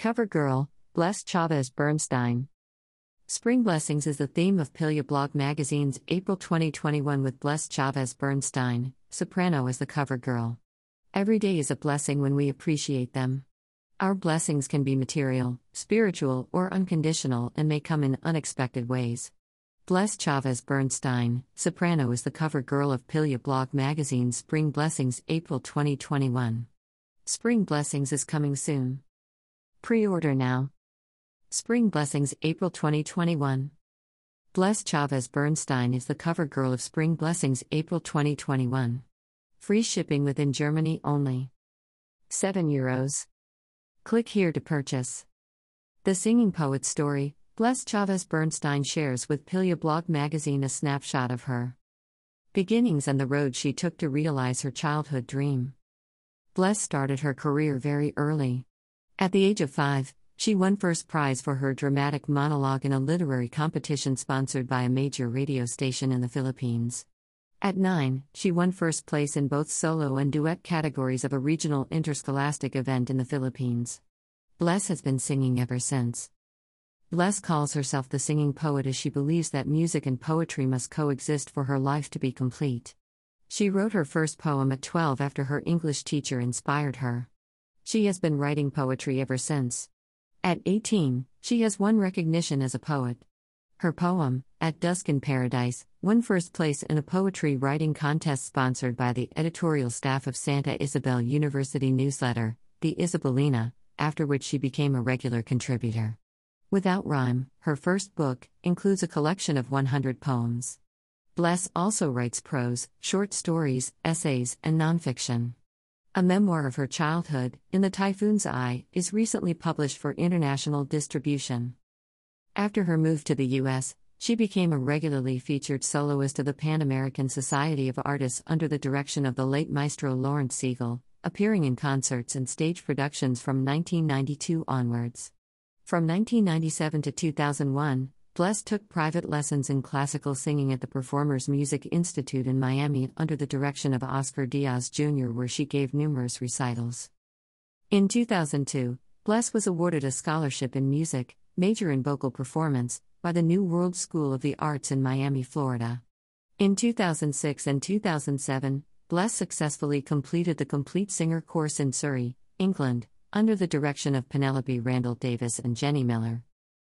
Cover Girl, Bless Chavez Bernstein. Spring Blessings is the theme of Pilia Blog Magazine's April 2021 with Bless Chavez Bernstein, soprano as the cover girl. Every day is a blessing when we appreciate them. Our blessings can be material, spiritual, or unconditional and may come in unexpected ways. Bless Chavez Bernstein, soprano is the cover girl of Pilia Blog Magazine's Spring Blessings April 2021. Spring Blessings is coming soon. Pre-order now. Spring Blessings April 2021. Bless Chavez Bernstein is the cover girl of Spring Blessings April 2021. Free shipping within Germany only. €7. Click here to purchase. The singing poet's story, Bless Chavez Bernstein shares with Pilia Blog Magazine a snapshot of her beginnings and the road she took to realize her childhood dream. Bless started her career very early. At the age of 5, she won first prize for her dramatic monologue in a literary competition sponsored by a major radio station in the Philippines. At 9, she won first place in both solo and duet categories of a regional interscholastic event in the Philippines. Bless has been singing ever since. Bless calls herself the singing poet as she believes that music and poetry must coexist for her life to be complete. She wrote her first poem at 12 after her English teacher inspired her. She has been writing poetry ever since. At 18, she has won recognition as a poet. Her poem, At Dusk in Paradise, won first place in a poetry writing contest sponsored by the editorial staff of Santa Isabel University newsletter, The Isabelina, after which she became a regular contributor. Without Rhyme, her first book, includes a collection of 100 poems. Bless also writes prose, short stories, essays, and nonfiction. A memoir of her childhood, In the Typhoon's Eye, is recently published for international distribution. After her move to the U.S., she became a regularly featured soloist of the Pan-American Society of Artists under the direction of the late maestro Lawrence Siegel, appearing in concerts and stage productions from 1992 onwards. From 1997 to 2001, Bless took private lessons in classical singing at the Performers Music Institute in Miami under the direction of Oscar Diaz Jr., where she gave numerous recitals. In 2002, Bless was awarded a scholarship in music, major in vocal performance, by the New World School of the Arts in Miami, Florida. In 2006 and 2007, Bless successfully completed the Complete Singer course in Surrey, England, under the direction of Penelope Randall Davis and Jenny Miller.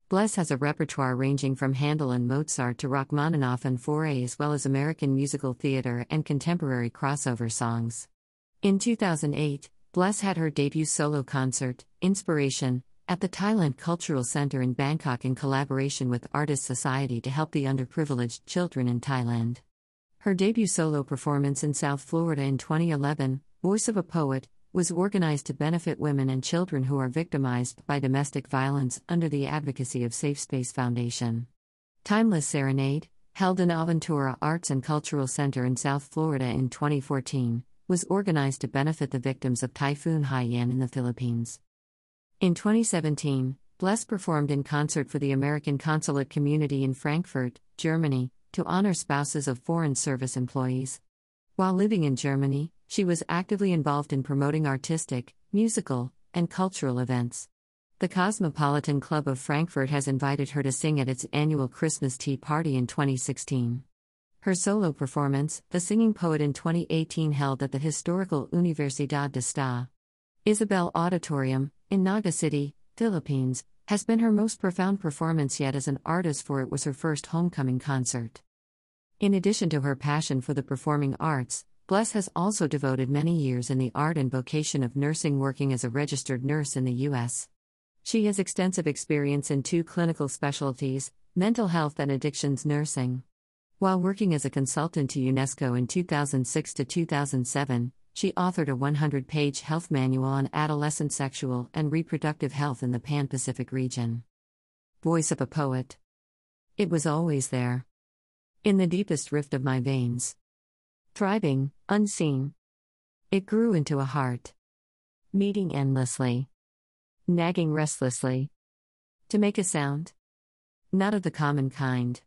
Bless has a repertoire ranging from Handel and Mozart to Rachmaninoff and Fauré, as well as American musical theater and contemporary crossover songs. In 2008, Bless had her debut solo concert, Inspiration, at the Thailand Cultural Center in Bangkok in collaboration with Artist Society to help the underprivileged children in Thailand. Her debut solo performance in South Florida in 2011, Voice of a Poet, was organized to benefit women and children who are victimized by domestic violence under the advocacy of Safe Space Foundation. Timeless Serenade, held in Aventura Arts and Cultural Center in South Florida in 2014, was organized to benefit the victims of Typhoon Haiyan in the Philippines. In 2017, Bless performed in concert for the American Consulate community in Frankfurt, Germany, to honor spouses of foreign service employees. While living in Germany, she was actively involved in promoting artistic, musical, and cultural events. The Cosmopolitan Club of Frankfurt has invited her to sing at its annual Christmas tea party in 2016. Her solo performance, The Singing Poet in 2018, held at the historical Universidad de Sta. Isabel Auditorium, in Naga City, Philippines, has been her most profound performance yet as an artist, for it was her first homecoming concert. In addition to her passion for the performing arts, Bless has also devoted many years in the art and vocation of nursing, working as a registered nurse in the U.S. She has extensive experience in 2 clinical specialties, mental health and addictions nursing. While working as a consultant to UNESCO in 2006 to 2007, she authored a 100-page health manual on adolescent sexual and reproductive health in the Pan-Pacific region. Voice of a Poet. It was always there. In the deepest rift of my veins. Thriving, unseen. It grew into a heart. Meeting endlessly. Nagging restlessly. To make a sound. Not of the common kind.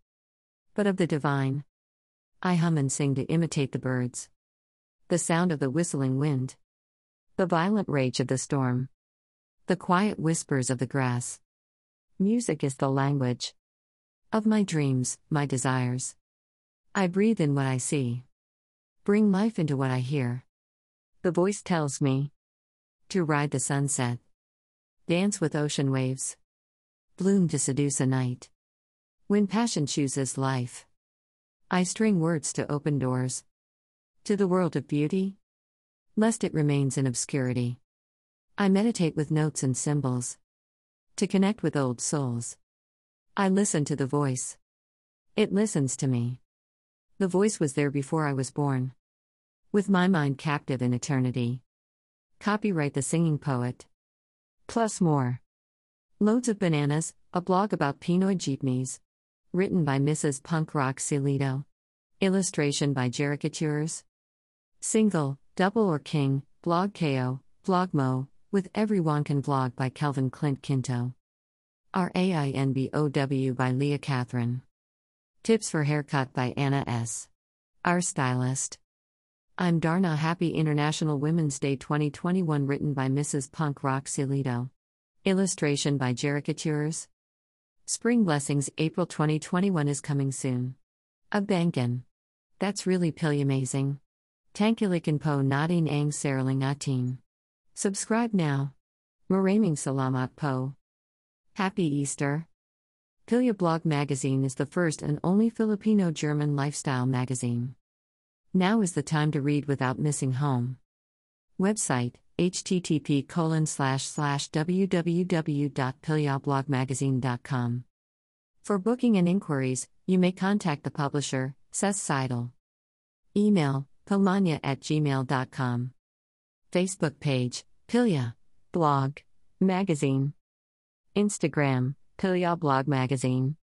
But of the divine. I hum and sing to imitate the birds. The sound of the whistling wind. The violent rage of the storm. the quiet whispers of the grass. Music is the language of my dreams, my desires. I breathe in what I see. Bring life into what I hear. The voice tells me to ride the sunset, dance with ocean waves, bloom to seduce a night. When passion chooses life, I string words to open doors to the world of beauty, lest it remains in obscurity. I meditate with notes and symbols to connect with old souls. I listen to the voice. It listens to me. The voice was there before I was born. With my mind captive in eternity. Copyright The Singing Poet. Plus more. Loads of Bananas, a blog about Pinoy jeepneys. Written by Mrs. Punk Rock Silito. Illustration by Jerica Tures. Single, Double or King, Blog KO, Blogmo, with Everyone Can Blog by Calvin Clint Kinto. RAINBOW by Leah Catherine. Tips for Haircut by Anna S. Our Stylist. I'm Darna Happy International Women's Day 2021 written by Mrs. Punk Rock Silito. Illustration by Jerica Tures. Spring Blessings April 2021 is coming soon. A Bankin. That's really pilly amazing. Tankulikan po natin ang saraling atin. Subscribe now. Maraming salamat po. Happy Easter. Pilia Blog Magazine is the first and only Filipino-German lifestyle magazine. Now is the time to read without missing home. Website, http://www.piliablogmagazine.com. For booking and inquiries, you may contact the publisher, Cess Seidel. Email, pilmanya@gmail.com. Facebook page, Pilia Blog Magazine. Instagram, Pilia Blog Magazine.